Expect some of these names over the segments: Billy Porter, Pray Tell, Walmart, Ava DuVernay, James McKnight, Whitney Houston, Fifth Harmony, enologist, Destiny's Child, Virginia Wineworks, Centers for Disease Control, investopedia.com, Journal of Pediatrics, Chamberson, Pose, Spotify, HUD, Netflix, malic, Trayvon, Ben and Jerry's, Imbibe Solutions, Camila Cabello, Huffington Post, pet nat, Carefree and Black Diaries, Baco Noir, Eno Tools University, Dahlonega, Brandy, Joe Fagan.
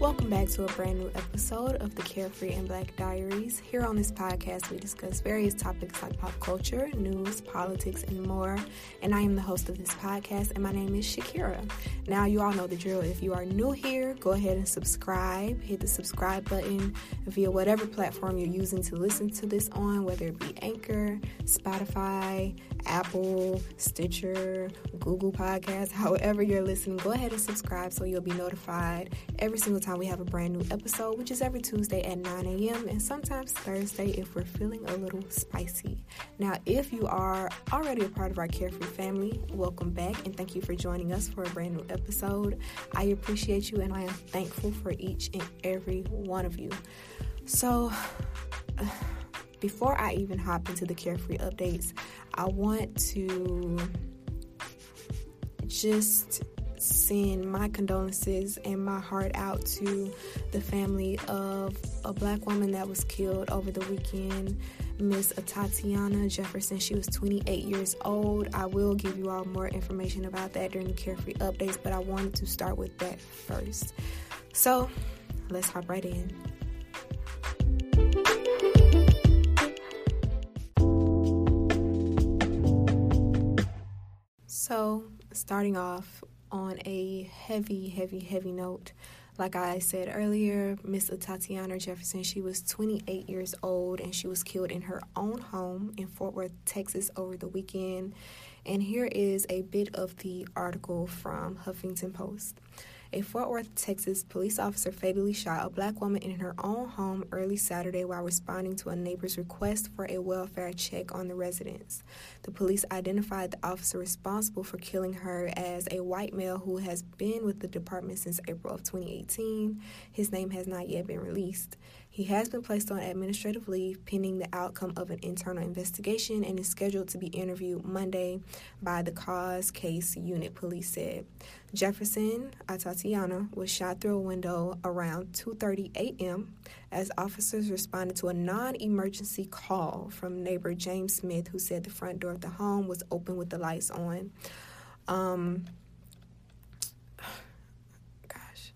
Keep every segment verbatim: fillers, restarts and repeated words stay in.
Welcome back to a brand new episode of the Carefree and Black Diaries. Here on this podcast, we discuss various topics like pop culture, news, politics, and more. And I am the host of this podcast, and my name is Shakira. Now, you all know the drill. If you are new here, go ahead and subscribe. Hit the subscribe button via whatever platform you're using to listen to this on, whether it be Anchor, Spotify, Apple, Stitcher, Google Podcasts, however you're listening. Go ahead and subscribe so you'll be notified every single time we have a brand new episode, which is every Tuesday at nine a.m. and sometimes Thursday if we're feeling a little spicy. Now, if you are already a part of our Carefree family, welcome back and thank you for joining us for a brand new episode. I appreciate you and I am thankful for each and every one of you. So, uh, before I even hop into the Carefree updates, I want to just send my condolences and my heart out to the family of a black woman that was killed over the weekend, Miss Atatiana Jefferson. She was twenty-eight years old. I will give you all more information about that during the Carefree updates, but I wanted to start with that first. So let's hop right in. So starting off on a heavy, heavy, heavy note. Like I said earlier, Miss Atatiana Jefferson, she was twenty-eight years old and she was killed in her own home in Fort Worth, Texas over the weekend. And here is a bit of the article from Huffington Post. A Fort Worth, Texas police officer fatally shot a black woman in her own home early Saturday while responding to a neighbor's request for a welfare check on the residence. The police identified the officer responsible for killing her as a white male who has been with the department since April of twenty eighteen. His name has not yet been released. He has been placed on administrative leave pending the outcome of an internal investigation and is scheduled to be interviewed Monday by the Cause Case Unit, police said. Jefferson, Atatiana, was shot through a window around two thirty a.m. as officers responded to a non-emergency call from neighbor James Smith, who said the front door of the home was open with the lights on. Um, gosh,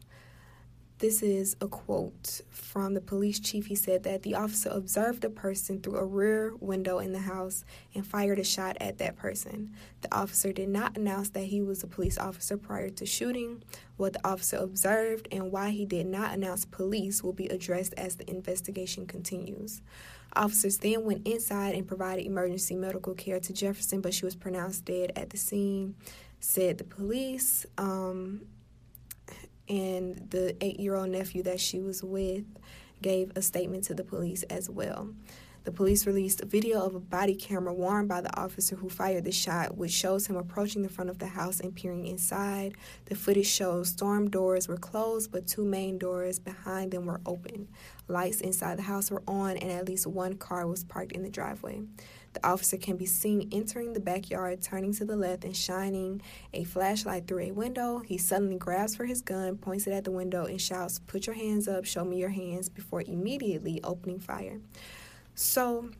this is a quote from the police chief. He said that the officer observed a person through a rear window in the house and fired a shot at that person. The officer did not announce that he was a police officer prior to shooting. What the officer observed and why he did not announce police will be addressed as the investigation continues. Officers then went inside and provided emergency medical care to Jefferson, but she was pronounced dead at the scene, said the police. Um... And the eight-year-old nephew that she was with gave a statement to the police as well. The police released a video of a body camera worn by the officer who fired the shot, which shows him approaching the front of the house and peering inside. The footage shows storm doors were closed, but two main doors behind them were open. Lights inside the house were on, and at least one car was parked in the driveway. The officer can be seen entering the backyard, turning to the left, and shining a flashlight through a window. He suddenly grabs for his gun, points it at the window, and shouts, "Put your hands up, show me your hands," before immediately opening fire. So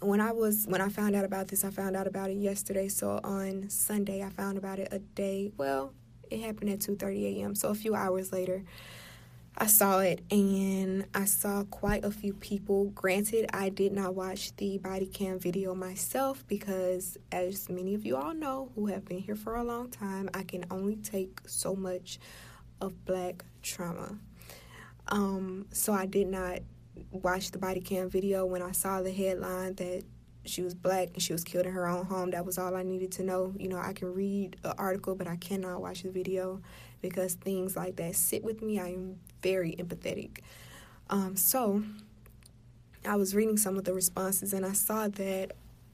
when I was when I found out about this, I found out about it yesterday. So on Sunday, I found about it a day. Well, it happened at two thirty a.m., so a few hours later. I saw it, and I saw quite a few people. Granted, I did not watch the body cam video myself because, as many of you all know who have been here for a long time, I can only take so much of black trauma. Um, so I did not watch the body cam video. When I saw the headline that she was black and she was killed in her own home, that was all I needed to know. You know, I can read an article, but I cannot watch the video because things like that sit with me. I am very empathetic. Um, so I was reading some of the responses, and I saw that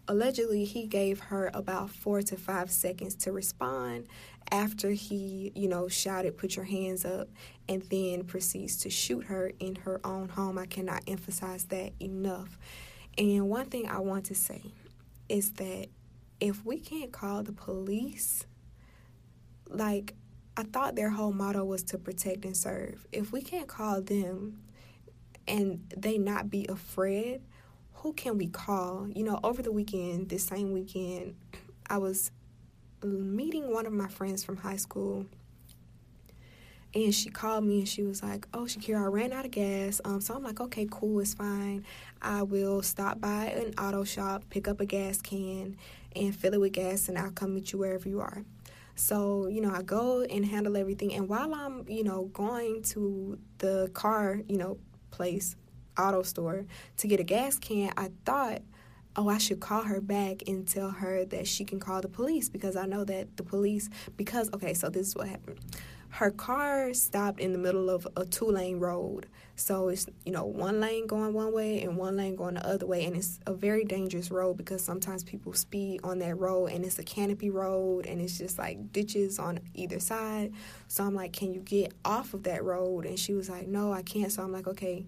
allegedly he gave her about four to five seconds to respond after he, you know, shouted, "Put your hands up," and then proceeds to shoot her in her own home. I cannot emphasize that enough. And one thing I want to say is that if we can't call the police, like, I thought their whole motto was to protect and serve. If we can't call them and they not be afraid, who can we call? You know, over the weekend, this same weekend, I was meeting one of my friends from high school, And she called me and she was like, oh, Shakira, I ran out of gas. Um, so I'm like, okay, cool, it's fine. I will stop by an auto shop, pick up a gas can, and fill it with gas, and I'll come meet you wherever you are. So, you know, I go and handle everything. And while I'm, you know, going to the car, you know, place, auto store, to get a gas can, I thought, oh, I should call her back and tell her that she can call the police, because I know that the police, because, okay, so this is what happened. Her car stopped in the middle of a two-lane road. So it's, you know, one lane going one way and one lane going the other way. And it's a very dangerous road because sometimes people speed on that road, and it's a canopy road, and it's just like ditches on either side. So I'm like, can you get off of that road? And she was like, no, I can't. So I'm like, okay,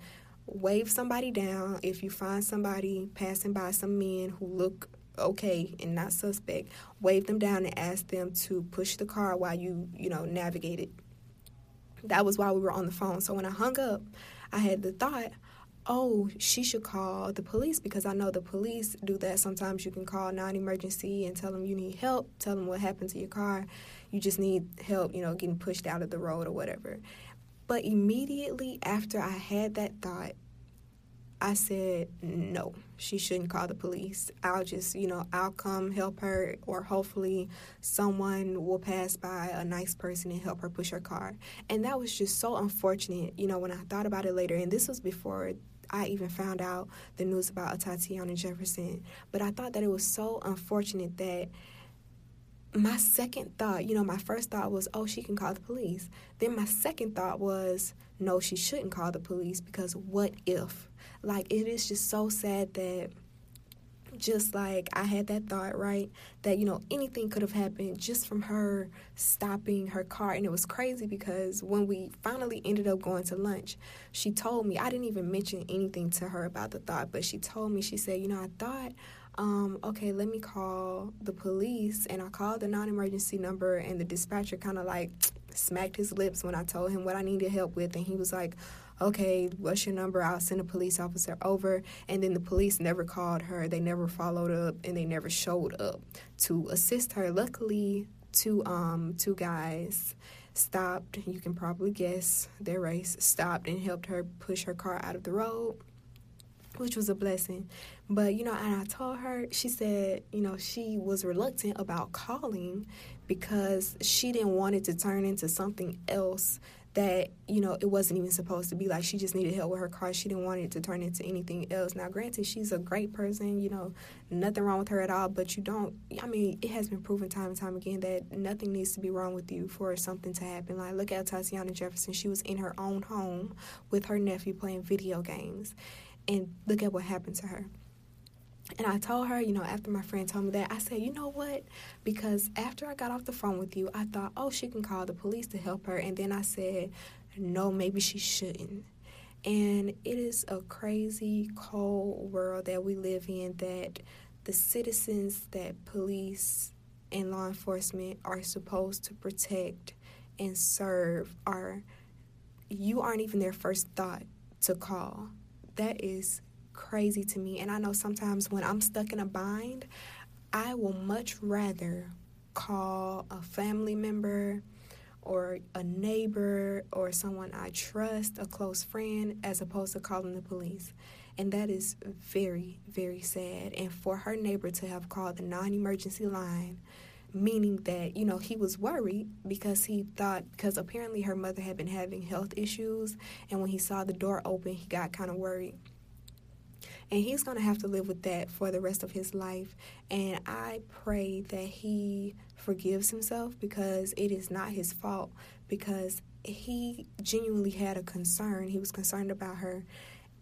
wave somebody down. If you find somebody passing by, some men who look okay and not suspect, wave them down and ask them to push the car while you, you know, navigate it. That was why we were on the phone. So when I hung up, I had the thought, oh, she should call the police, because I know the police do that. Sometimes you can call non-emergency and tell them you need help, tell them what happened to your car. You just need help, you know, getting pushed out of the road or whatever. But immediately after I had that thought, I said, no, she shouldn't call the police. I'll just, you know, I'll come help her, or hopefully someone will pass by, a nice person, and help her push her car. And that was just so unfortunate, you know, when I thought about it later. And this was before I even found out the news about Atatiana Jefferson. But I thought that it was so unfortunate that my second thought, you know, my first thought was, oh, she can call the police. Then my second thought was, no, she shouldn't call the police, because what if? Like, it is just so sad that, just like I had that thought, right, that, you know, anything could have happened just from her stopping her car. And it was crazy because when we finally ended up going to lunch, she told me, I didn't even mention anything to her about the thought, but she told me, she said, you know, I thought, um, okay, let me call the police. And I called the non-emergency number, and the dispatcher kind of like smacked his lips when I told him what I needed help with. And he was like, okay, what's your number? I'll send a police officer over. And then the police never called her. They never followed up, and they never showed up to assist her. Luckily, two, um, two guys stopped. You can probably guess their race. Stopped and helped her push her car out of the road, which was a blessing. But, you know, and I told her, she said, you know, she was reluctant about calling because she didn't want it to turn into something else that, you know, it wasn't even supposed to be. Like, she just needed help with her car. She didn't want it to turn into anything else. Now, granted, she's a great person, you know, nothing wrong with her at all, but you don't, I mean, it has been proven time and time again that nothing needs to be wrong with you for something to happen. Like, look at Atatiana Jefferson. She was in her own home with her nephew playing video games, and look at what happened to her. And I told her, you know, after my friend told me that, I said, you know what? Because after I got off the phone with you, I thought, oh, she can call the police to help her. And then I said, no, maybe she shouldn't. And it is a crazy, cold world that we live in, that the citizens that police and law enforcement are supposed to protect and serve are, you aren't even their first thought to call. That is crazy to me. And I know sometimes when I'm stuck in a bind, I will much rather call a family member or a neighbor or someone I trust, a close friend, as opposed to calling the police. And that is very, very sad. And for her neighbor to have called the non-emergency line, meaning that, you know, he was worried because he thought, because apparently her mother had been having health issues, and when he saw the door open, he got kind of worried. And he's going to have to live with that for the rest of his life. And I pray that he forgives himself, because it is not his fault, because he genuinely had a concern. He was concerned about her.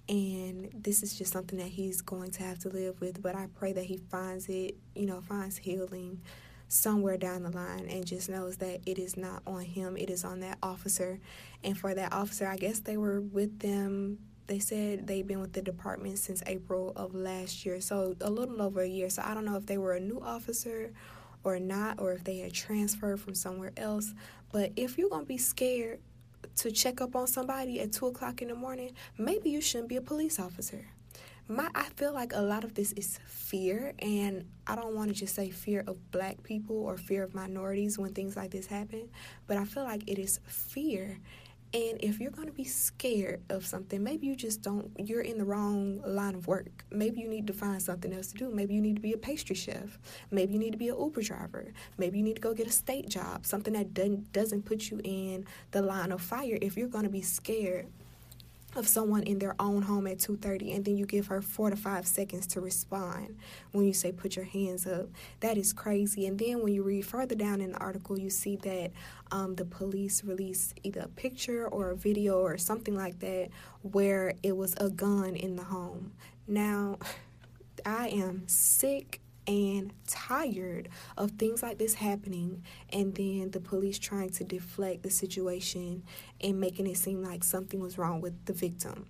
And this is just something that he's going to have to live with. But I pray that he finds it, you know, finds healing somewhere down the line, and just knows that it is not on him, it is on that officer. And for that officer, I guess they were with them, they said they've been with the department since April of last year, so a little over a year. So I don't know if they were a new officer or not, or if they had transferred from somewhere else. But if you're gonna be scared to check up on somebody at two o'clock in the morning, maybe you shouldn't be a police officer. my I feel like a lot of this is fear, and I don't want to just say fear of black people or fear of minorities when things like this happen, but I feel like it is fear. And if you're going to be scared of something, maybe you just don't, you're in the wrong line of work. Maybe you need to find something else to do. Maybe you need to be a pastry chef. Maybe you need to be an Uber driver. Maybe you need to go get a state job, something that doesn't, doesn't put you in the line of fire. If you're going to be scared of someone in their own home at two thirty and then you give her four to five seconds to respond when you say put your hands up, that is crazy. And then when you read further down in the article, you see that Um, the police released either a picture or a video or something like that where it was a gun in the home. Now, I am sick and tired of things like this happening and then the police trying to deflect the situation and making it seem like something was wrong with the victim.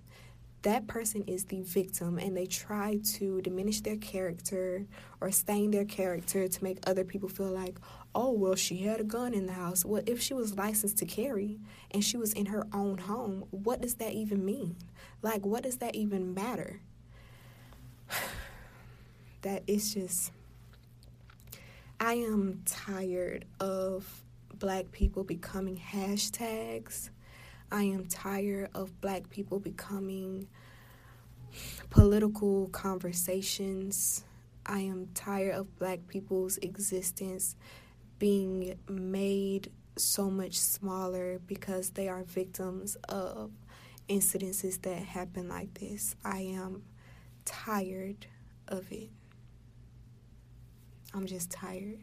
That person is the victim, and they try to diminish their character or stain their character to make other people feel like, oh, well, she had a gun in the house. Well, if she was licensed to carry and she was in her own home, what does that even mean? Like, what does that even matter? That is just, I am tired of black people becoming hashtags. I am tired of black people becoming political conversations. I am tired of black people's existence being made so much smaller because they are victims of incidences that happen like this. I am tired of it. I'm just tired.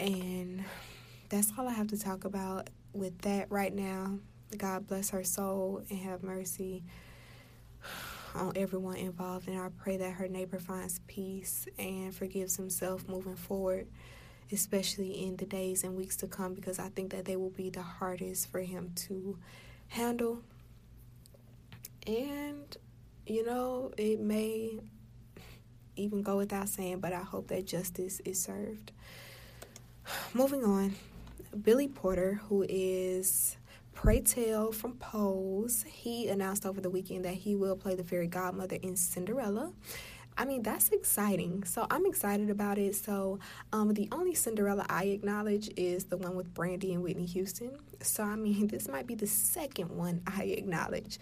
And that's all I have to talk about with that right now. God bless her soul and have mercy on everyone involved. And I pray that her neighbor finds peace and forgives himself moving forward, especially in the days and weeks to come, because I think that they will be the hardest for him to handle. And, you know, it may even go without saying, but I hope that justice is served. Moving on, Billy Porter, who is Pray Tell from Pose, he announced over the weekend that he will play the fairy godmother in Cinderella. I mean, that's exciting. So I'm excited about it. So um, the only Cinderella I acknowledge is the one with Brandy and Whitney Houston. So, I mean, this might be the second one I acknowledge.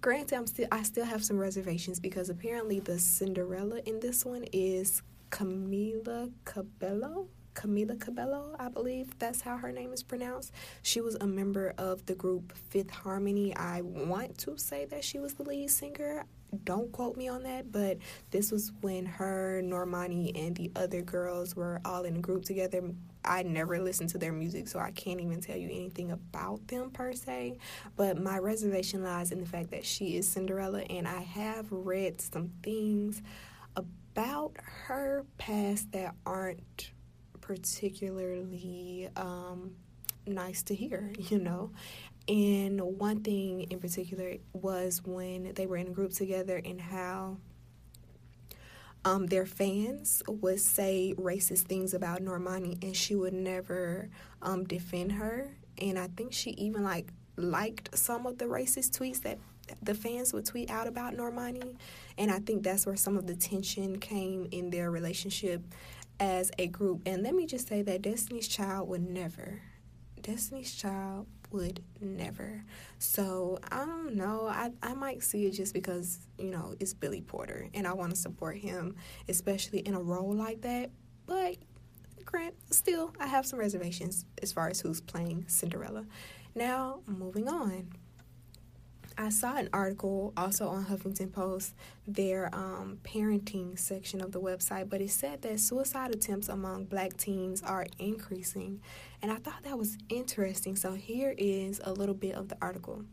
Granted, I'm still, I still have some reservations because apparently the Cinderella in this one is Camila Cabello. Camila Cabello, I believe that's how her name is pronounced. She was a member of the group Fifth Harmony. I want to say that she was the lead singer. Don't quote me on that, but this was when her, Normani, and the other girls were all in a group together. I never listened to their music, so I can't even tell you anything about them per se. But my reservation lies in the fact that she is Cinderella, and I have read some things about her past that aren't particularly um, nice to hear, you know. And one thing in particular was when they were in a group together and how um, their fans would say racist things about Normani, and she would never um, defend her. And I think she even like liked some of the racist tweets that the fans would tweet out about Normani. And I think that's where some of the tension came in their relationship as a group. And let me just say that Destiny's Child would never. Destiny's Child would never. So, I don't know. I, I might see it just because, you know, it's Billy Porter. And I want to support him, especially in a role like that. But, Grant, still, I have some reservations as far as who's playing Cinderella. Now, moving on. I saw an article also on Huffington Post, their um, parenting section of the website, but it said that suicide attempts among black teens are increasing, and I thought that was interesting. So here is a little bit of the article.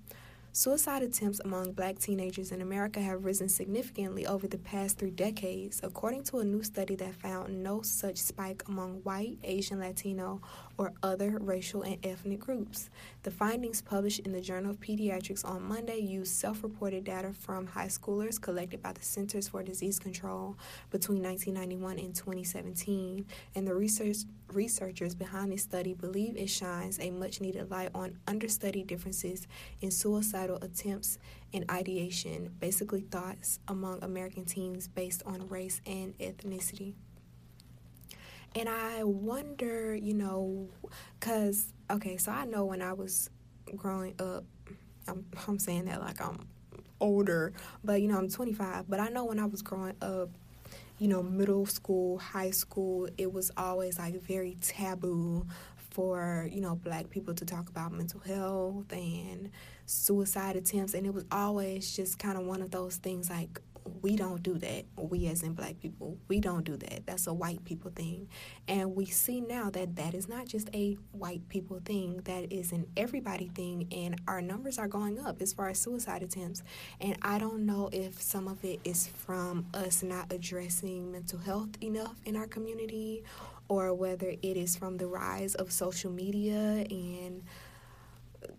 Suicide attempts among black teenagers in America have risen significantly over the past three decades, according to a new study that found no such spike among white, Asian, Latino, or other racial and ethnic groups. The findings published in the Journal of Pediatrics on Monday used self-reported data from high schoolers collected by the Centers for Disease Control between nineteen ninety-one and twenty seventeen, and the research researchers behind this study believe it shines a much-needed light on understudied differences in suicide suicidal attempts and ideation, basically thoughts among American teens based on race and ethnicity. And I wonder, you know, because, okay, so I know when I was growing up, I'm, I'm saying that like I'm older, but, you know, I'm twenty-five, but I know when I was growing up, you know, middle school, high school, it was always like very taboo for, you know, black people to talk about mental health and suicide attempts. And it was always just kind of one of those things like, we don't do that. We as in black people, we don't do that. That's a white people thing. And we see now that that is not just a white people thing. That is an everybody thing. And our numbers are going up as far as suicide attempts. And I don't know if some of it is from us not addressing mental health enough in our community, or whether it is from the rise of social media and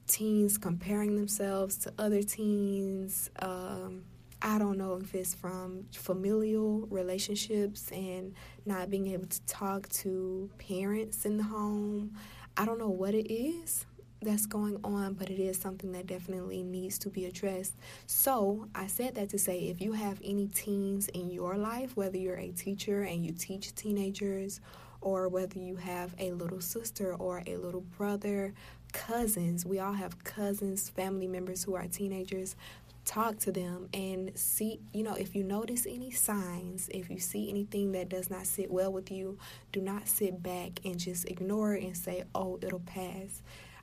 teens comparing themselves to other teens. Um, I don't know if it's from familial relationships and not being able to talk to parents in the home. I don't know what it is that's going on, but it is something that definitely needs to be addressed. So I said that to say, if you have any teens in your life, whether you're a teacher and you teach teenagers, or whether you have a little sister or a little brother, cousins, we all have cousins, family members who are teenagers, talk to them and see, you know, if you notice any signs, if you see anything that does not sit well with you, do not sit back and just ignore it and say, oh, it'll pass.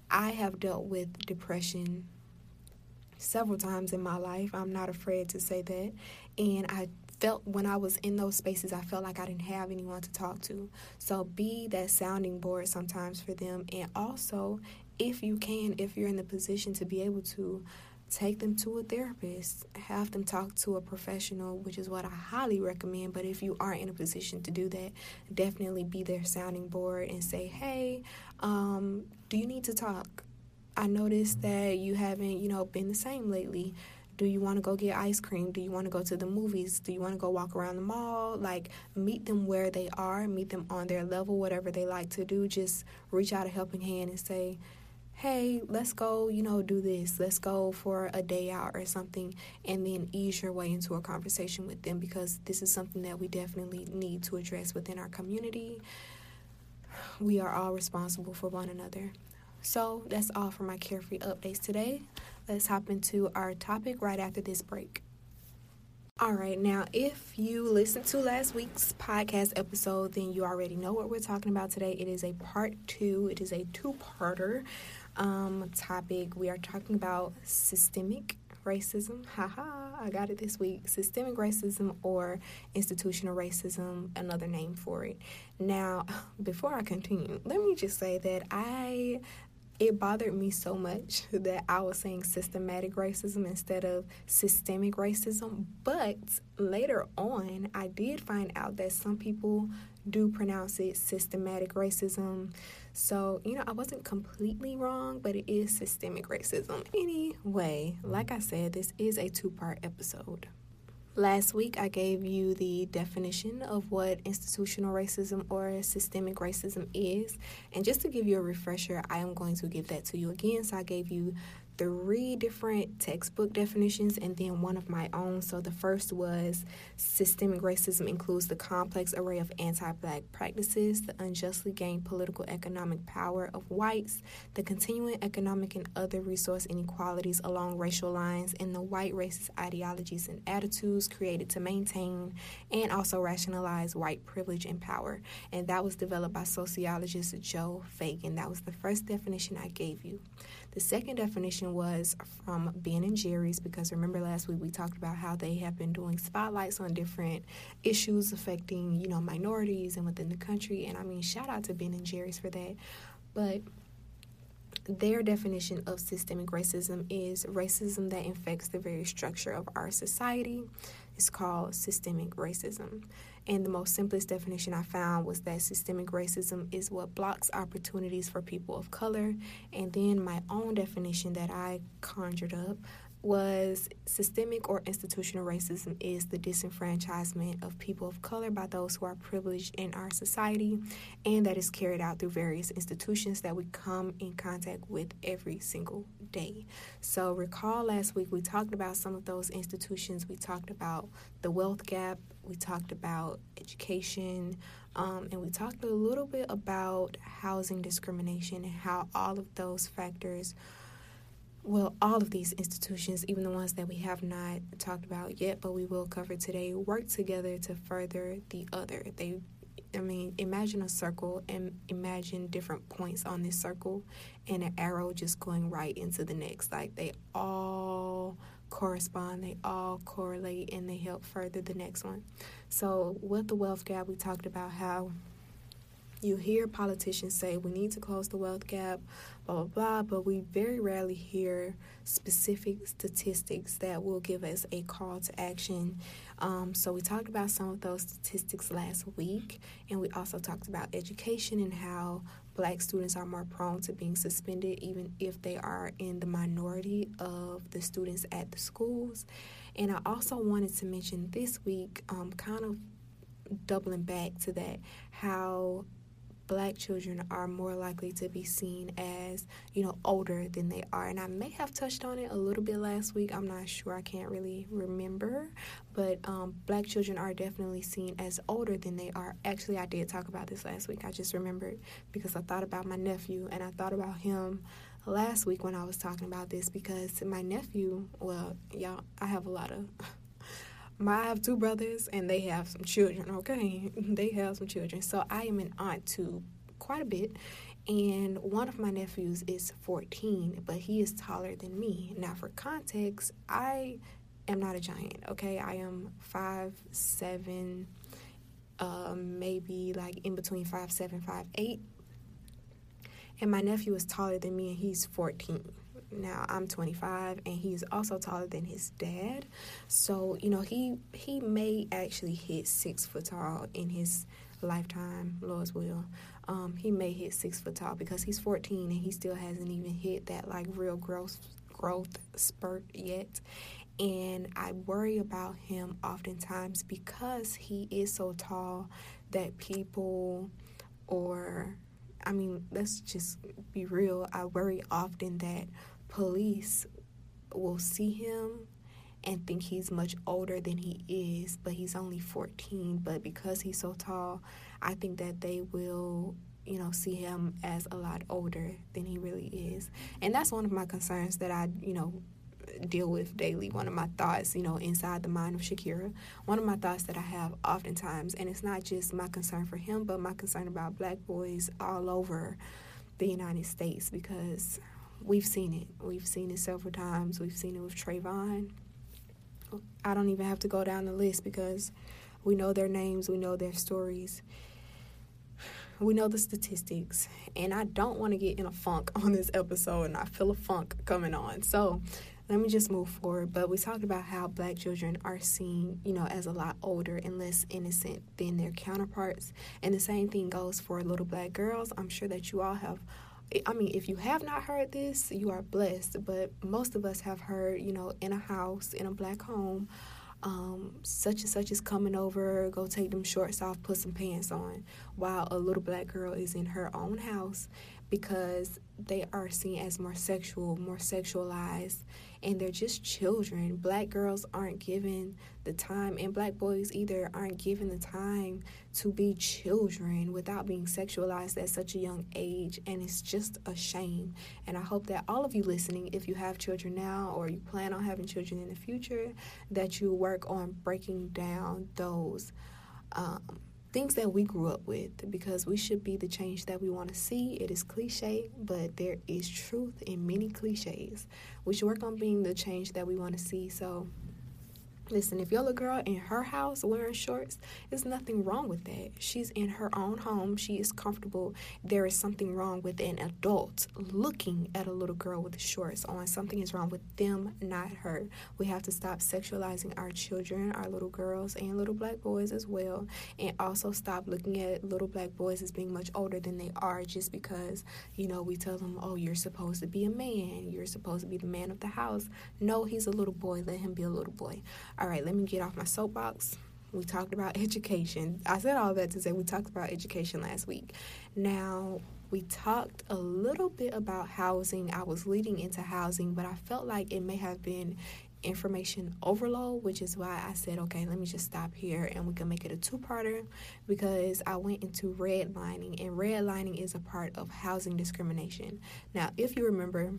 I have dealt with depression several times in my life. I'm not afraid to say that. And I felt when I was in those spaces, I felt like I didn't have anyone to talk to. So be that sounding board sometimes for them. And also, if you can, if you're in the position to be able to, take them to a therapist, have them talk to a professional, which is what I highly recommend. But if you aren't in a position to do that, definitely be their sounding board and say, hey, um, do you need to talk? I noticed that you haven't, you know, been the same lately. Do you want to go get ice cream? Do you want to go to the movies? Do you want to go walk around the mall? Like, meet them where they are, meet them on their level, whatever they like to do. Just reach out a helping hand and say, hey, let's go, you know, do this. Let's go for a day out or something, and then ease your way into a conversation with them, because this is something that we definitely need to address within our community. We are all responsible for one another. So that's all for my Carefree updates today. Let's hop into our topic right after this break. All right, now, if you listened to last week's podcast episode, then you already know what we're talking about today. It is a part two. It is a two-parter. Um, topic. We are talking about systemic racism. Haha, I got it this week. Systemic racism, or institutional racism, another name for it. Now, before I continue, let me just say that I it bothered me so much that I was saying systematic racism instead of systemic racism. But later on, I did find out that some people do pronounce it systematic racism. So, you know, I wasn't completely wrong, but it is systemic racism. Anyway, like I said, this is a two-part episode. Last week, I gave you the definition of what institutional racism or systemic racism is. And just to give you a refresher, I am going to give that to you again. So I gave you three different textbook definitions and then one of my own. So the first was systemic racism includes the complex array of anti-black practices, the unjustly gained political economic power of whites, the continuing economic and other resource inequalities along racial lines, and the white racist ideologies and attitudes created to maintain and also rationalize white privilege and power. And that was developed by sociologist Joe Fagan. That was the first definition I gave you. The second definition was from Ben and Jerry's, because remember last week we talked about how they have been doing spotlights on different issues affecting, you know, minorities and within the country. And I mean, shout out to Ben and Jerry's for that. But their definition of systemic racism is racism that infects the very structure of our society. It's called systemic racism. And the most simplest definition I found was that systemic racism is what blocks opportunities for people of color. And then my own definition that I conjured up was systemic or institutional racism is the disenfranchisement of people of color by those who are privileged in our society, and that is carried out through various institutions that we come in contact with every single day. So recall last week we talked about some of those institutions. We talked about the wealth gap, we talked about education, um, and we talked a little bit about housing discrimination and how all of those factors, well, all of these institutions, even the ones that we have not talked about yet, but we will cover today, work together to further the other. They, I mean, imagine a circle and imagine different points on this circle and an arrow just going right into the next. Like, they all correspond, they all correlate, and they help further the next one. So with the wealth gap, we talked about how you hear politicians say we need to close the wealth gap, blah, blah, blah, but we very rarely hear specific statistics that will give us a call to action. Um, so we talked about some of those statistics last week, and we also talked about education and how Black students are more prone to being suspended even if they are in the minority of the students at the schools. And I also wanted to mention this week, um, kind of doubling back to that, how Black children are more likely to be seen as, you know, older than they are. And I may have touched on it a little bit last week. I'm not sure. I can't really remember. But um, Black children are definitely seen as older than they are. Actually, I did talk about this last week. I just remembered because I thought about my nephew, and I thought about him last week when I was talking about this, because my nephew, well, y'all, I have a lot of... I have two brothers, and they have some children, okay? They have some children. So I am an aunt to quite a bit, and one of my nephews is fourteen, but he is taller than me. Now, for context, I am not a giant, okay? I am five seven, uh, maybe like in between five seven, five eight, and my nephew is taller than me, and he's fourteen. Now, I'm twenty-five, and he's also taller than his dad. So, you know, he he may actually hit six foot tall in his lifetime, Lord's will. Um, he may hit six foot tall because he's fourteen, and he still hasn't even hit that, like, real growth, growth spurt yet. And I worry about him oftentimes because he is so tall that people or, I mean, let's just be real. I worry often that police will see him and think he's much older than he is, but he's only fourteen. But because he's so tall, I think that they will, you know, see him as a lot older than he really is. And that's one of my concerns that I, you know, deal with daily. One of my thoughts, you know, inside the mind of Shakira, one of my thoughts that I have oftentimes, and it's not just my concern for him, but my concern about Black boys all over the United States, because we've seen it. We've seen it several times. We've seen it with Trayvon. I don't even have to go down the list because we know their names, we know their stories, we know the statistics. And I don't want to get in a funk on this episode, and I feel a funk coming on. So let me just move forward. But we talked about how Black children are seen, you know, as a lot older and less innocent than their counterparts. And the same thing goes for little Black girls. I'm sure that you all have, I mean, if you have not heard this, you are blessed. But most of us have heard, you know, in a house, in a Black home, um, such and such is coming over, go take them shorts off, put some pants on, while a little Black girl is in her own house, because they are seen as more sexual, more sexualized, and they're just children. Black girls aren't given the time, and Black boys either aren't given the time to be children without being sexualized at such a young age, and it's just a shame. And I hope that all of you listening, if you have children now or you plan on having children in the future, that you work on breaking down those um, things that we grew up with, because we should be the change that we want to see. It is cliche, but there is truth in many cliches. We should work on being the change that we want to see. So Listen, if you're a girl in her house wearing shorts, there's nothing wrong with that. She's in her own home. She is comfortable. There is something wrong with an adult looking at a little girl with shorts on. Something is wrong with them, not her. We have to stop sexualizing our children, our little girls, and little black boys as well. And also stop looking at little black boys as being much older than they are just because, you know, we tell them, oh, you're supposed to be a man. You're supposed to be the man of the house. No, he's a little boy. Let him be a little boy. All right, let me get off my soapbox. We talked about education. I said all that to say we talked about education last week. Now, we talked a little bit about housing. I was leading into housing, but I felt like it may have been information overload, which is why I said, okay, let me just stop here and we can make it a two-parter, because I went into redlining, and redlining is a part of housing discrimination. Now, if you remember,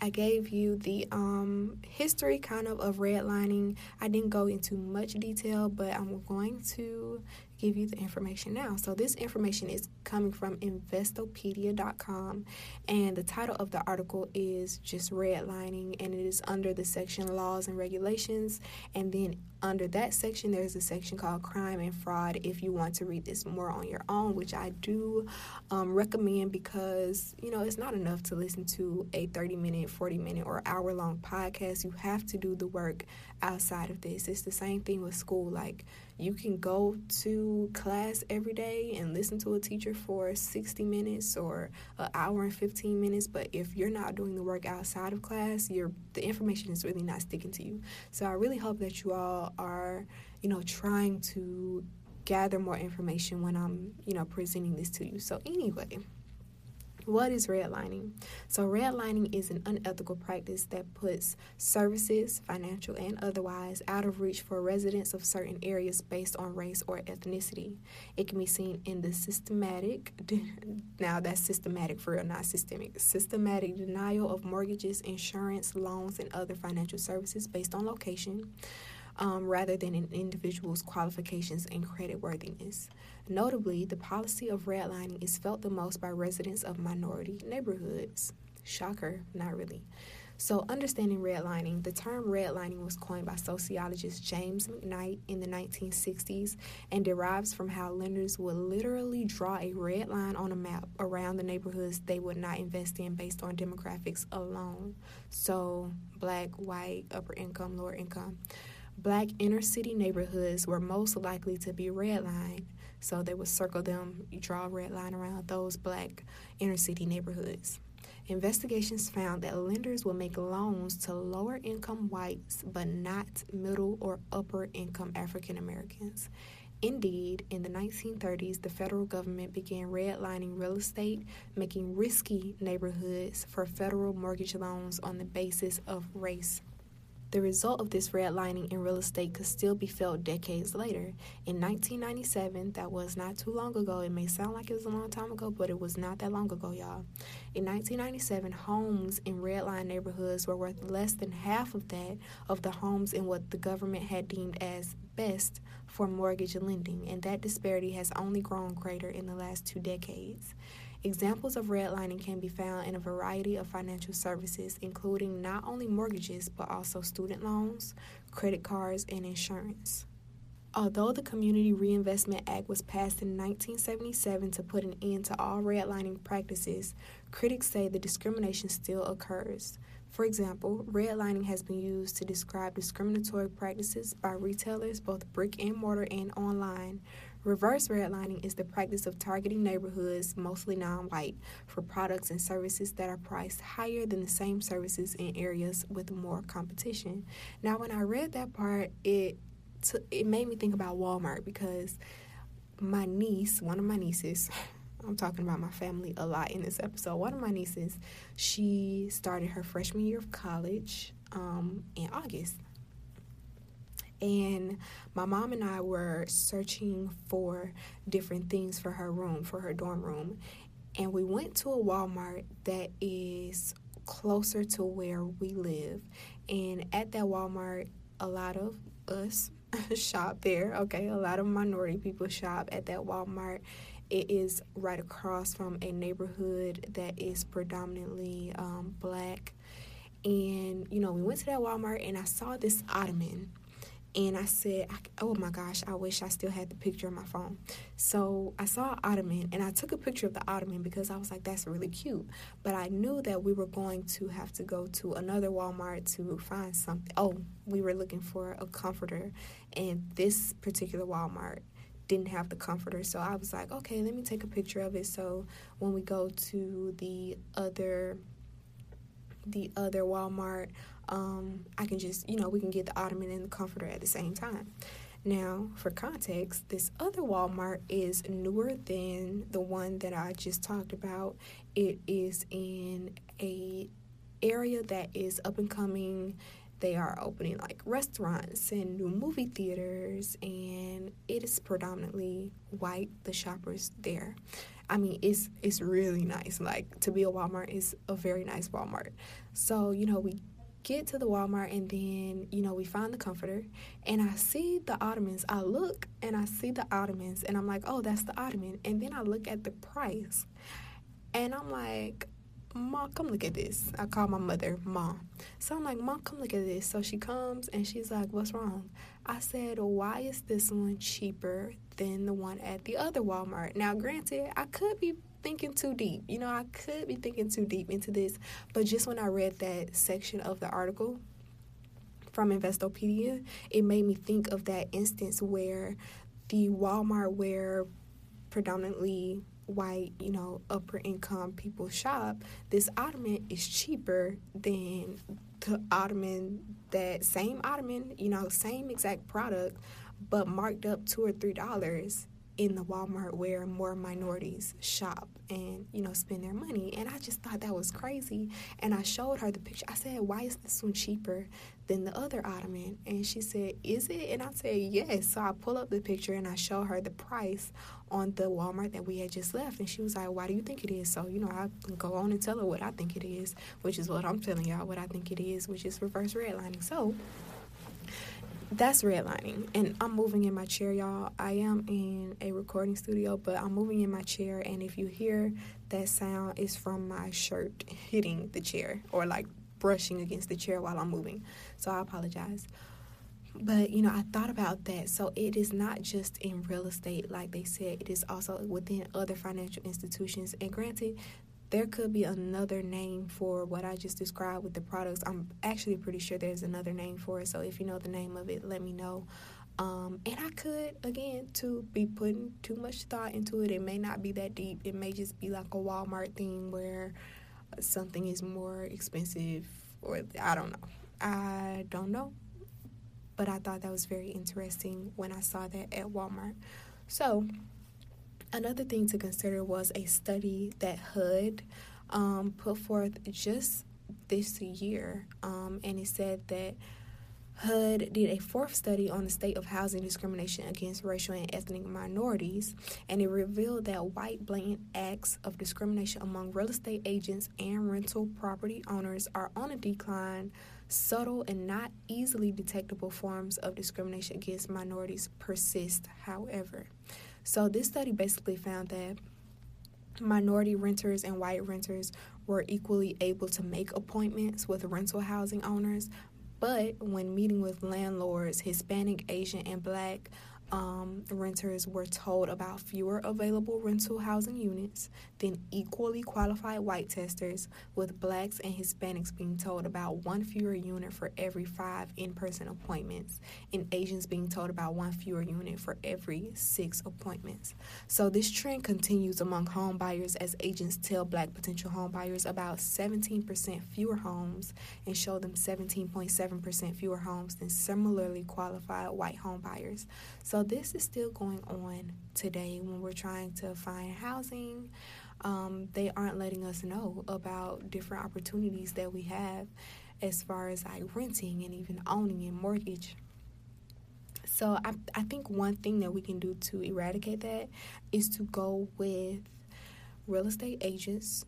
I gave you the um, history kind of of redlining. I didn't go into much detail, but I'm going to give you the information now. So this information is coming from investopedia dot com, and the title of the article is just redlining, and it is under the section laws and regulations, and then under that section there's a section called crime and fraud if you want to read this more on your own, which I do um, recommend, because you know it's not enough to listen to a thirty minute, forty minute, or hour long podcast. You have to do the work outside of this. It's the same thing with school. Like, you can go to class every day and listen to a teacher for sixty minutes or an hour and fifteen minutes, but if you're not doing the work outside of class, you're, the information is really not sticking to you. So I really hope that you all are, you know, trying to gather more information when I'm, you know, presenting this to you. So anyway, what is redlining? So redlining is an unethical practice that puts services, financial and otherwise, out of reach for residents of certain areas based on race or ethnicity. It can be seen in the systematic, now that's systematic for real, not systemic, systematic denial of mortgages, insurance, loans, and other financial services based on location, Um, rather than an individual's qualifications and creditworthiness. Notably, the policy of redlining is felt the most by residents of minority neighborhoods. Shocker, not really. So, understanding redlining, the term redlining was coined by sociologist James McKnight in the nineteen sixties and derives from how lenders would literally draw a red line on a map around the neighborhoods they would not invest in based on demographics alone. So, black, white, upper income, lower income. Black inner-city neighborhoods were most likely to be redlined, so they would circle them, draw a red line around those black inner-city neighborhoods. Investigations found that lenders will make loans to lower-income whites, but not middle- or upper-income African-Americans. Indeed, in the nineteen thirties, the federal government began redlining real estate, making risky neighborhoods for federal mortgage loans on the basis of race. The result of this redlining in real estate could still be felt decades later. In nineteen ninety-seven, that was not too long ago. It may sound like it was a long time ago, but it was not that long ago, y'all. In nineteen ninety-seven, homes in redline neighborhoods were worth less than half of that of the homes in what the government had deemed as best for mortgage lending, and that disparity has only grown greater in the last two decades. Examples of redlining can be found in a variety of financial services, including not only mortgages, but also student loans, credit cards, and insurance. Although the Community Reinvestment Act was passed in nineteen seventy-seven to put an end to all redlining practices, critics say the discrimination still occurs. For example, redlining has been used to describe discriminatory practices by retailers, both brick and mortar and online. Reverse redlining is the practice of targeting neighborhoods, mostly non-white, for products and services that are priced higher than the same services in areas with more competition. Now, when I read that part, it t- it made me think about Walmart, because my niece, one of my nieces, I'm talking about my family a lot in this episode, one of my nieces, she started her freshman year of college um, in August. And my mom and I were searching for different things for her room, for her dorm room. And we went to a Walmart that is closer to where we live. And at that Walmart, a lot of us shop there, okay? A lot of minority people shop at that Walmart. It is right across from a neighborhood that is predominantly um, black. And, you know, we went to that Walmart and I saw this ottoman. And I said, oh my gosh, I wish I still had the picture on my phone. So I saw an ottoman, and I took a picture of the ottoman because I was like, that's really cute. But I knew that we were going to have to go to another Walmart to find something. Oh, we were looking for a comforter, and this particular Walmart didn't have the comforter. So I was like, okay, let me take a picture of it. So when we go to the other the other Walmart, um, I can just, you know, we can get the ottoman and the comforter at the same time. Now, for context, this other Walmart is newer than the one that I just talked about. It is in a area that is up and coming. They are opening, like, restaurants and new movie theaters, and it is predominantly white, the shoppers there. I mean, it's it's really nice. Like, to be a Walmart is a very nice Walmart. So, you know, we get to the Walmart, and then, you know, we find the comforter, and I see the ottomans. I look, and I see the ottomans, and I'm like, oh, that's the ottoman. And then I look at the price, and I'm like, Mom, come look at this. I call my mother, Mom. So I'm like, Mom, come look at this. So she comes, and she's like, what's wrong? I said, why is this one cheaper than the one at the other Walmart? Now, granted, I could be thinking too deep. You know, I could be thinking too deep into this. But just when I read that section of the article from Investopedia, it made me think of that instance where the Walmart where predominantly white, you know, upper income people shop, this ottoman is cheaper than the ottoman, that same ottoman, you know, same exact product, but marked up two or three dollars in the Walmart where more minorities shop and, you know, spend their money. And I just thought that was crazy. And I showed her the picture. I said, why is this one cheaper than the other ottoman? And she said, is it? And I said, yes. So I pull up the picture and I show her the price on the Walmart that we had just left. And she was like, why do you think it is? So, you know, I go on and tell her what I think it is, which is what I'm telling y'all what I think it is, which is reverse redlining. So that's redlining, and I'm moving in my chair, y'all. I am in a recording studio, but I'm moving in my chair, and if you hear that sound, it's from my shirt hitting the chair or, like, brushing against the chair while I'm moving, so I apologize. But, you know, I thought about that. So it is not just in real estate, like they said. It is also within other financial institutions, and granted, there could be another name for what I just described with the products. I'm actually pretty sure there's another name for it. So if you know the name of it, let me know. Um, and I could, again, too, be putting too much thought into it. It may not be that deep. It may just be like a Walmart thing where something is more expensive, or I don't know. I don't know. But I thought that was very interesting when I saw that at Walmart. So another thing to consider was a study that H U D um, put forth just this year, um, and it said that H U D did a fourth study on the state of housing discrimination against racial and ethnic minorities, and it revealed that white blatant acts of discrimination among real estate agents and rental property owners are on a decline. Subtle and not easily detectable forms of discrimination against minorities persist, however. So this study basically found that minority renters and white renters were equally able to make appointments with rental housing owners, but when meeting with landlords, Hispanic, Asian, and Black um, renters were told about fewer available rental housing units than equally qualified white testers, with Blacks and Hispanics being told about one fewer unit for every five in-person appointments, and Asians being told about one fewer unit for every six appointments. So this trend continues among home buyers, as agents tell Black potential home buyers about seventeen percent fewer homes and show them seventeen point seven percent fewer homes than similarly qualified white home buyers. So So this is still going on today when we're trying to find housing. Um, they aren't letting us know about different opportunities that we have as far as like renting and even owning and mortgage. So I, I think one thing that we can do to eradicate that is to go with real estate agents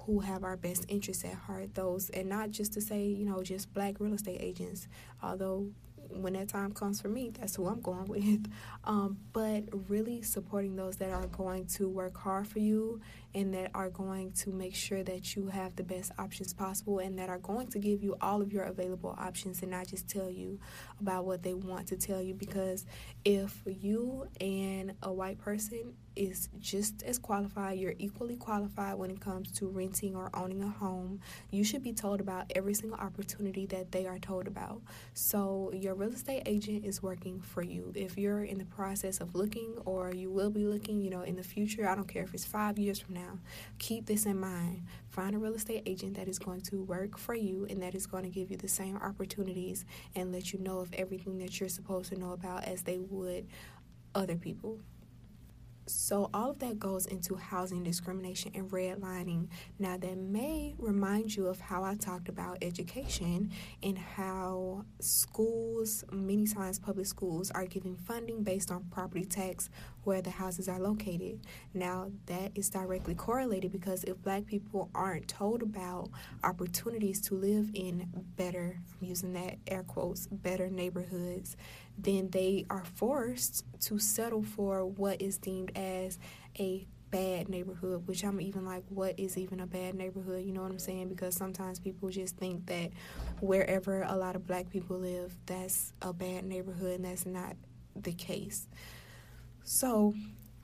who have our best interests at heart. Those, and not just to say, you know, just Black real estate agents, although when that time comes for me, that's who I'm going with. Um, but really supporting those that are going to work hard for you and that are going to make sure that you have the best options possible and that are going to give you all of your available options and not just tell you about what they want to tell you. Because if you and a white person is just as qualified, you're equally qualified when it comes to renting or owning a home, you should be told about every single opportunity that they are told about. So your real estate agent is working for you. If you're in the process of looking, or you will be looking, you know, in the future, I don't care if it's five years from now, keep this in mind. Find a real estate agent that is going to work for you and that is going to give you the same opportunities and let you know of everything that you're supposed to know about as they would other people. So all of that goes into housing discrimination and redlining. Now, that may remind you of how I talked about education and how schools, many times public schools, are giving funding based on property tax where the houses are located. Now, that is directly correlated because if black people aren't told about opportunities to live in better, I'm using that air quotes, better neighborhoods, then they are forced to settle for what is deemed as a bad neighborhood, which I'm even like, what is even a bad neighborhood? You know what I'm saying? Because sometimes people just think that wherever a lot of black people live, that's a bad neighborhood, and that's not the case. So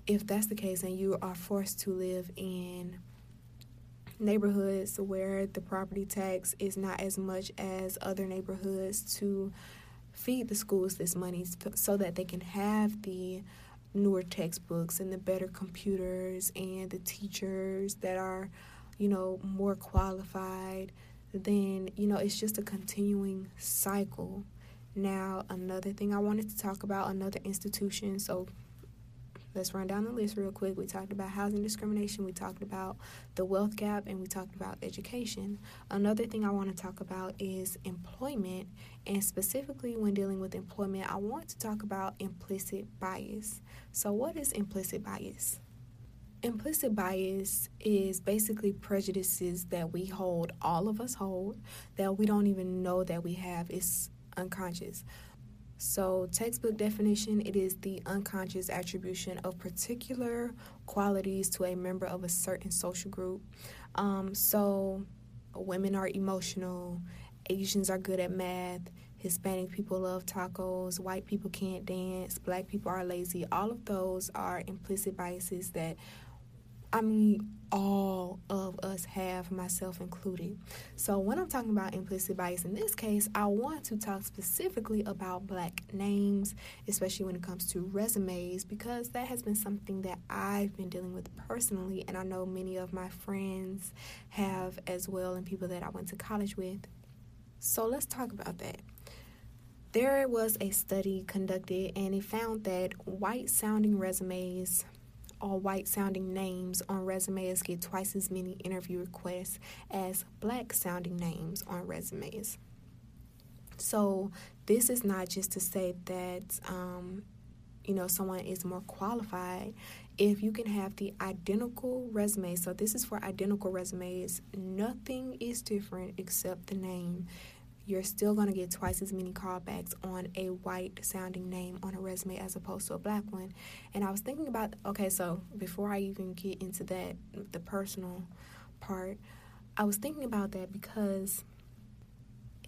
if that's the case and you are forced to live in neighborhoods where the property tax is not as much as other neighborhoods to feed the schools this money so that they can have the newer textbooks and the better computers and the teachers that are, you know, more qualified, then, you know, it's just a continuing cycle. Now, another thing I wanted to talk about, another institution, so let's run down the list real quick. We talked about housing discrimination, we talked about the wealth gap, and we talked about education. Another thing I want to talk about is employment, and specifically when dealing with employment, I want to talk about implicit bias. So what is implicit bias? Implicit bias is basically prejudices that we hold, all of us hold, that we don't even know that we have. It's unconscious. So, textbook definition, it is the unconscious attribution of particular qualities to a member of a certain social group. Um, so, women are emotional, Asians are good at math, Hispanic people love tacos, white people can't dance, black people are lazy. All of those are implicit biases that, I mean, all of us have, myself included. So when I'm talking about implicit bias in this case, I want to talk specifically about black names, especially when it comes to resumes, because that has been something that I've been dealing with personally, and I know many of my friends have as well, and people that I went to college with. So let's talk about that. There was a study conducted, and it found that white-sounding resumes, all white-sounding names on resumes get twice as many interview requests as black-sounding names on resumes. So this is not just to say that, um, you know, someone is more qualified. If you can have the identical resume, so this is for identical resumes, nothing is different except the name. You're still going to get twice as many callbacks on a white-sounding name on a resume as opposed to a black one. And I was thinking about, okay, so before I even get into that, the personal part, I was thinking about that because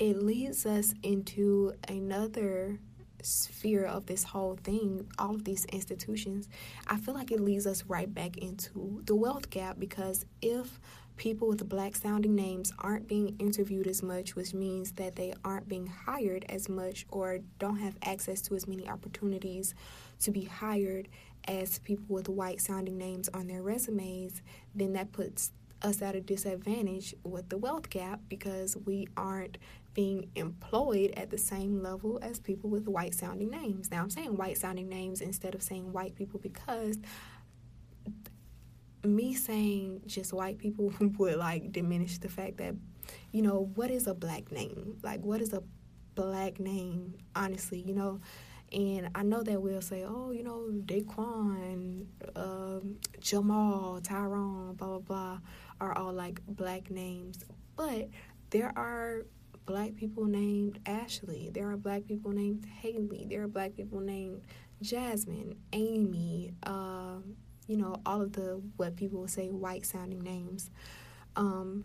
it leads us into another sphere of this whole thing, all of these institutions. I feel like it leads us right back into the wealth gap, because if people with black-sounding names aren't being interviewed as much, which means that they aren't being hired as much or don't have access to as many opportunities to be hired as people with white-sounding names on their resumes, then that puts us at a disadvantage with the wealth gap because we aren't being employed at the same level as people with white-sounding names. Now, I'm saying white-sounding names instead of saying white people because me saying just white people would, like, diminish the fact that, you know, what is a black name? Like, what is a black name, honestly, you know? And I know that we'll say, oh, you know, Daquan, um, Jamal, Tyrone, blah, blah, blah, are all, like, black names. But there are black people named Ashley. There are black people named Haley. There are black people named Jasmine, Amy, uh, you know, all of the what people would say white-sounding names. Um,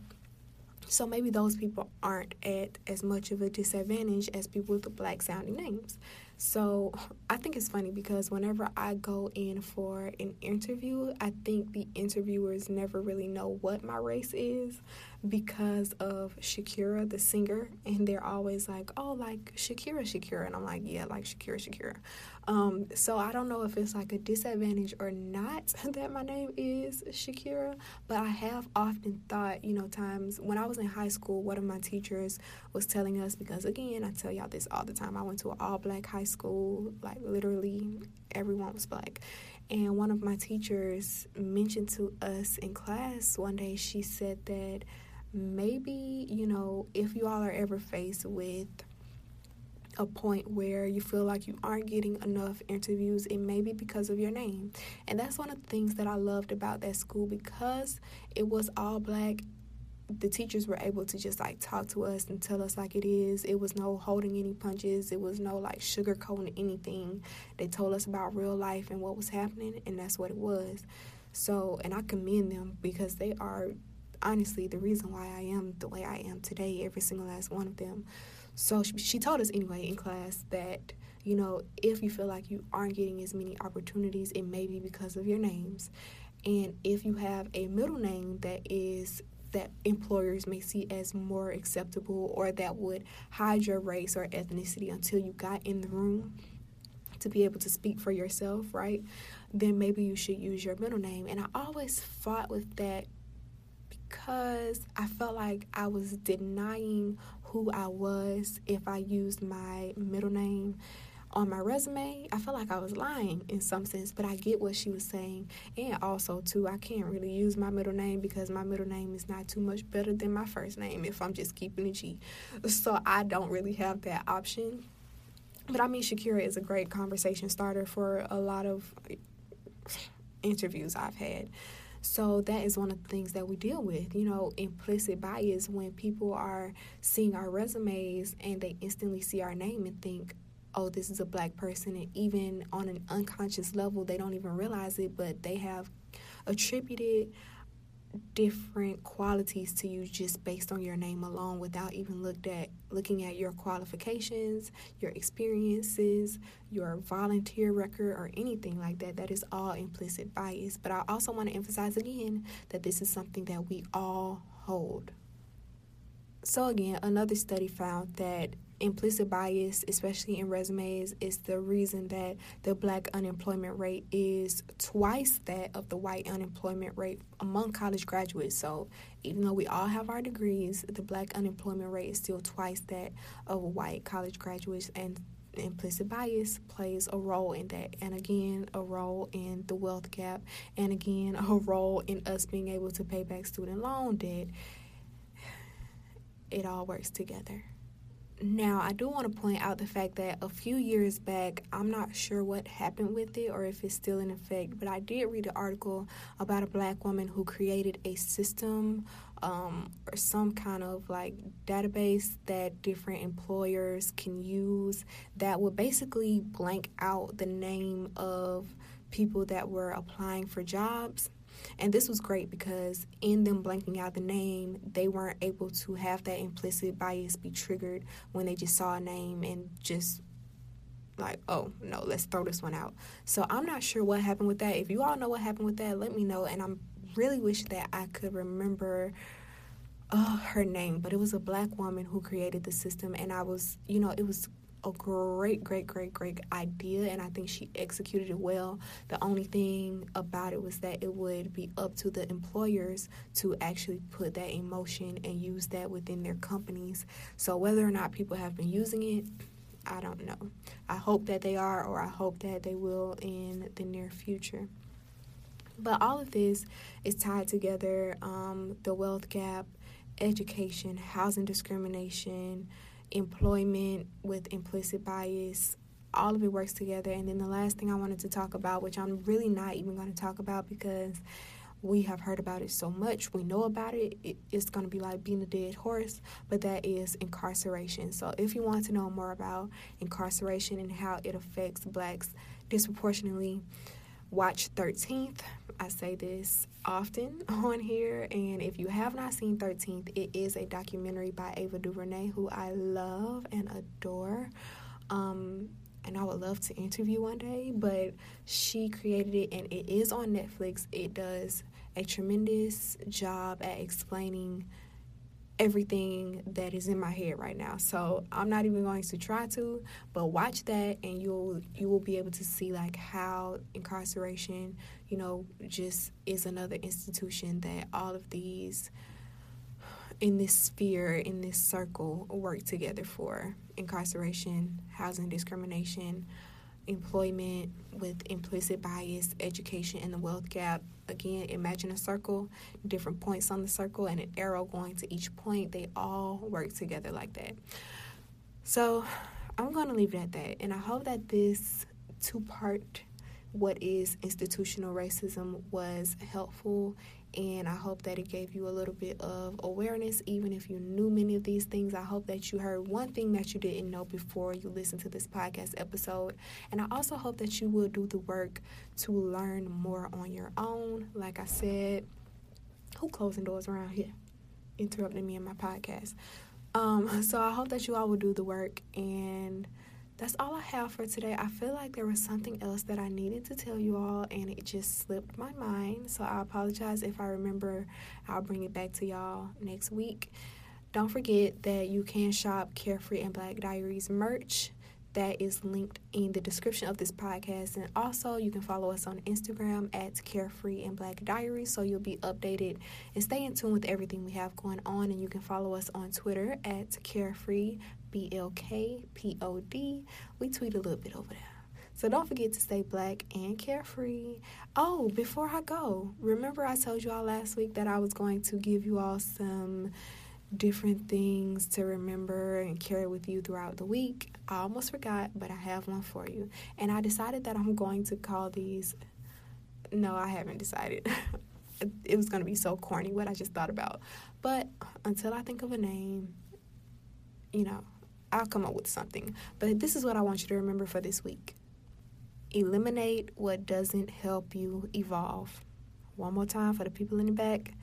so maybe those people aren't at as much of a disadvantage as people with the black-sounding names. So I think it's funny because whenever I go in for an interview, I think the interviewers never really know what my race is because of Shakira, the singer. And they're always like, oh, like Shakira, Shakira. And I'm like, yeah, like Shakira, Shakira. Um, so I don't know if it's like a disadvantage or not that my name is Shakira. But I have often thought, you know, times when I was in high school, one of my teachers was telling us, because again, I tell y'all this all the time, I went to an all-black high school, like literally everyone was black, and one of my teachers mentioned to us in class one day, she said that maybe, you know, if you all are ever faced with a point where you feel like you aren't getting enough interviews, it may be because of your name. And that's one of the things that I loved about that school, because it was all black. The teachers were able to just, like, talk to us and tell us like it is. It was no holding any punches. It was no, like, sugarcoating anything. They told us about real life and what was happening, and that's what it was. So, and I commend them, because they are, honestly, the reason why I am the way I am today, every single last one of them. So she, she told us anyway in class that, you know, if you feel like you aren't getting as many opportunities, it may be because of your names. And if you have a middle name that is... that employers may see as more acceptable, or that would hide your race or ethnicity until you got in the room to be able to speak for yourself, right? Then maybe you should use your middle name. And I always fought with that because I felt like I was denying who I was if I used my middle name on my resume. I felt like I was lying in some sense, but I get what she was saying. And also, too, I can't really use my middle name because my middle name is not too much better than my first name if I'm just keeping it G. So I don't really have that option. But, I mean, Shakira is a great conversation starter for a lot of interviews I've had. So that is one of the things that we deal with, you know, implicit bias when people are seeing our resumes and they instantly see our name and think, oh, this is a black person, and even on an unconscious level, they don't even realize it, but they have attributed different qualities to you just based on your name alone without even looked at looking at your qualifications, your experiences, your volunteer record, or anything like that. That is all implicit bias. But I also want to emphasize again that this is something that we all hold. So again, another study found that implicit bias, especially in resumes, is the reason that the black unemployment rate is twice that of the white unemployment rate among college graduates. So even though we all have our degrees, the black unemployment rate is still twice that of white college graduates, and implicit bias plays a role in that, and again, a role in the wealth gap, and again, a role in us being able to pay back student loan debt. It all works together. Now, I do want to point out the fact that a few years back, I'm not sure what happened with it or if it's still in effect, but I did read an article about a black woman who created a system um, or some kind of like database that different employers can use that would basically blank out the name of people that were applying for jobs. And this was great because in them blanking out the name, they weren't able to have that implicit bias be triggered when they just saw a name and just like, oh, no, let's throw this one out. So I'm not sure what happened with that. If you all know what happened with that, let me know. And I really wish that I could remember uh, her name, but it was a black woman who created the system. And I was, you know, it was a great, great, great, great idea, and I think she executed it well. The only thing about it was that it would be up to the employers to actually put that in motion and use that within their companies. So whether or not people have been using it, I don't know. I hope that they are, or I hope that they will in the near future. But all of this is tied together, um, the wealth gap, education, housing discrimination, employment with implicit bias, all of it works together. And then the last thing I wanted to talk about, which I'm really not even going to talk about because we have heard about it so much, we know about it, it it's going to be like being a dead horse, but that is incarceration. So if you want to know more about incarceration and how it affects blacks disproportionately, watch thirteenth. I say this often on here, and if you have not seen thirteenth, it is a documentary by Ava DuVernay, who I love and adore, um, and I would love to interview one day, but she created it, and it is on Netflix. It does a tremendous job at explaining everything that is in my head right now, so I'm not even going to try to, but watch that and you'll you will be able to see like how incarceration, you know, just is another institution that all of these in this sphere, in this circle, work together for: incarceration, housing discrimination, employment with implicit bias, education, and the wealth gap. Again, imagine a circle, different points on the circle, and an arrow going to each point. They all work together like that. So I'm going to leave it at that. And I hope that this two-part, what is institutional racism, was helpful. And I hope that it gave you a little bit of awareness, even if you knew many of these things. I hope that you heard one thing that you didn't know before you listened to this podcast episode. And I also hope that you will do the work to learn more on your own. Like I said, who closing doors around here? Interrupting me in my podcast. Um, so I hope that you all will do the work. And that's all I have for today. I feel like there was something else that I needed to tell you all, and it just slipped my mind. So I apologize. If I remember, I'll bring it back to y'all next week. Don't forget that you can shop Carefree and Black Diaries merch. That is linked in the description of this podcast. And also, you can follow us on Instagram at Carefree and Black Diaries, so you'll be updated and stay in tune with everything we have going on. And you can follow us on Twitter at Carefree, B L K P O D. We tweet a little bit over there. So don't forget to stay black and carefree. Oh, before I go, remember I told you all last week that I was going to give you all some different things to remember and carry with you throughout the week. I almost forgot, but I have one for you. And I decided that I'm going to call these... No, I haven't decided. It was going to be so corny what I just thought about. But until I think of a name, you know, I'll come up with something. But this is what I want you to remember for this week. Eliminate what doesn't help you evolve. One more time for the people in the back.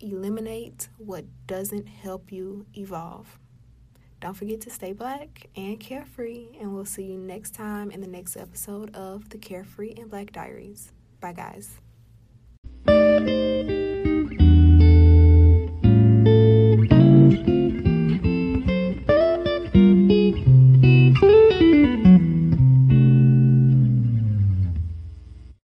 Eliminate what doesn't help you evolve. Don't forget to stay black and carefree, and we'll see you next time in the next episode of the Carefree and Black Diaries. Bye, guys.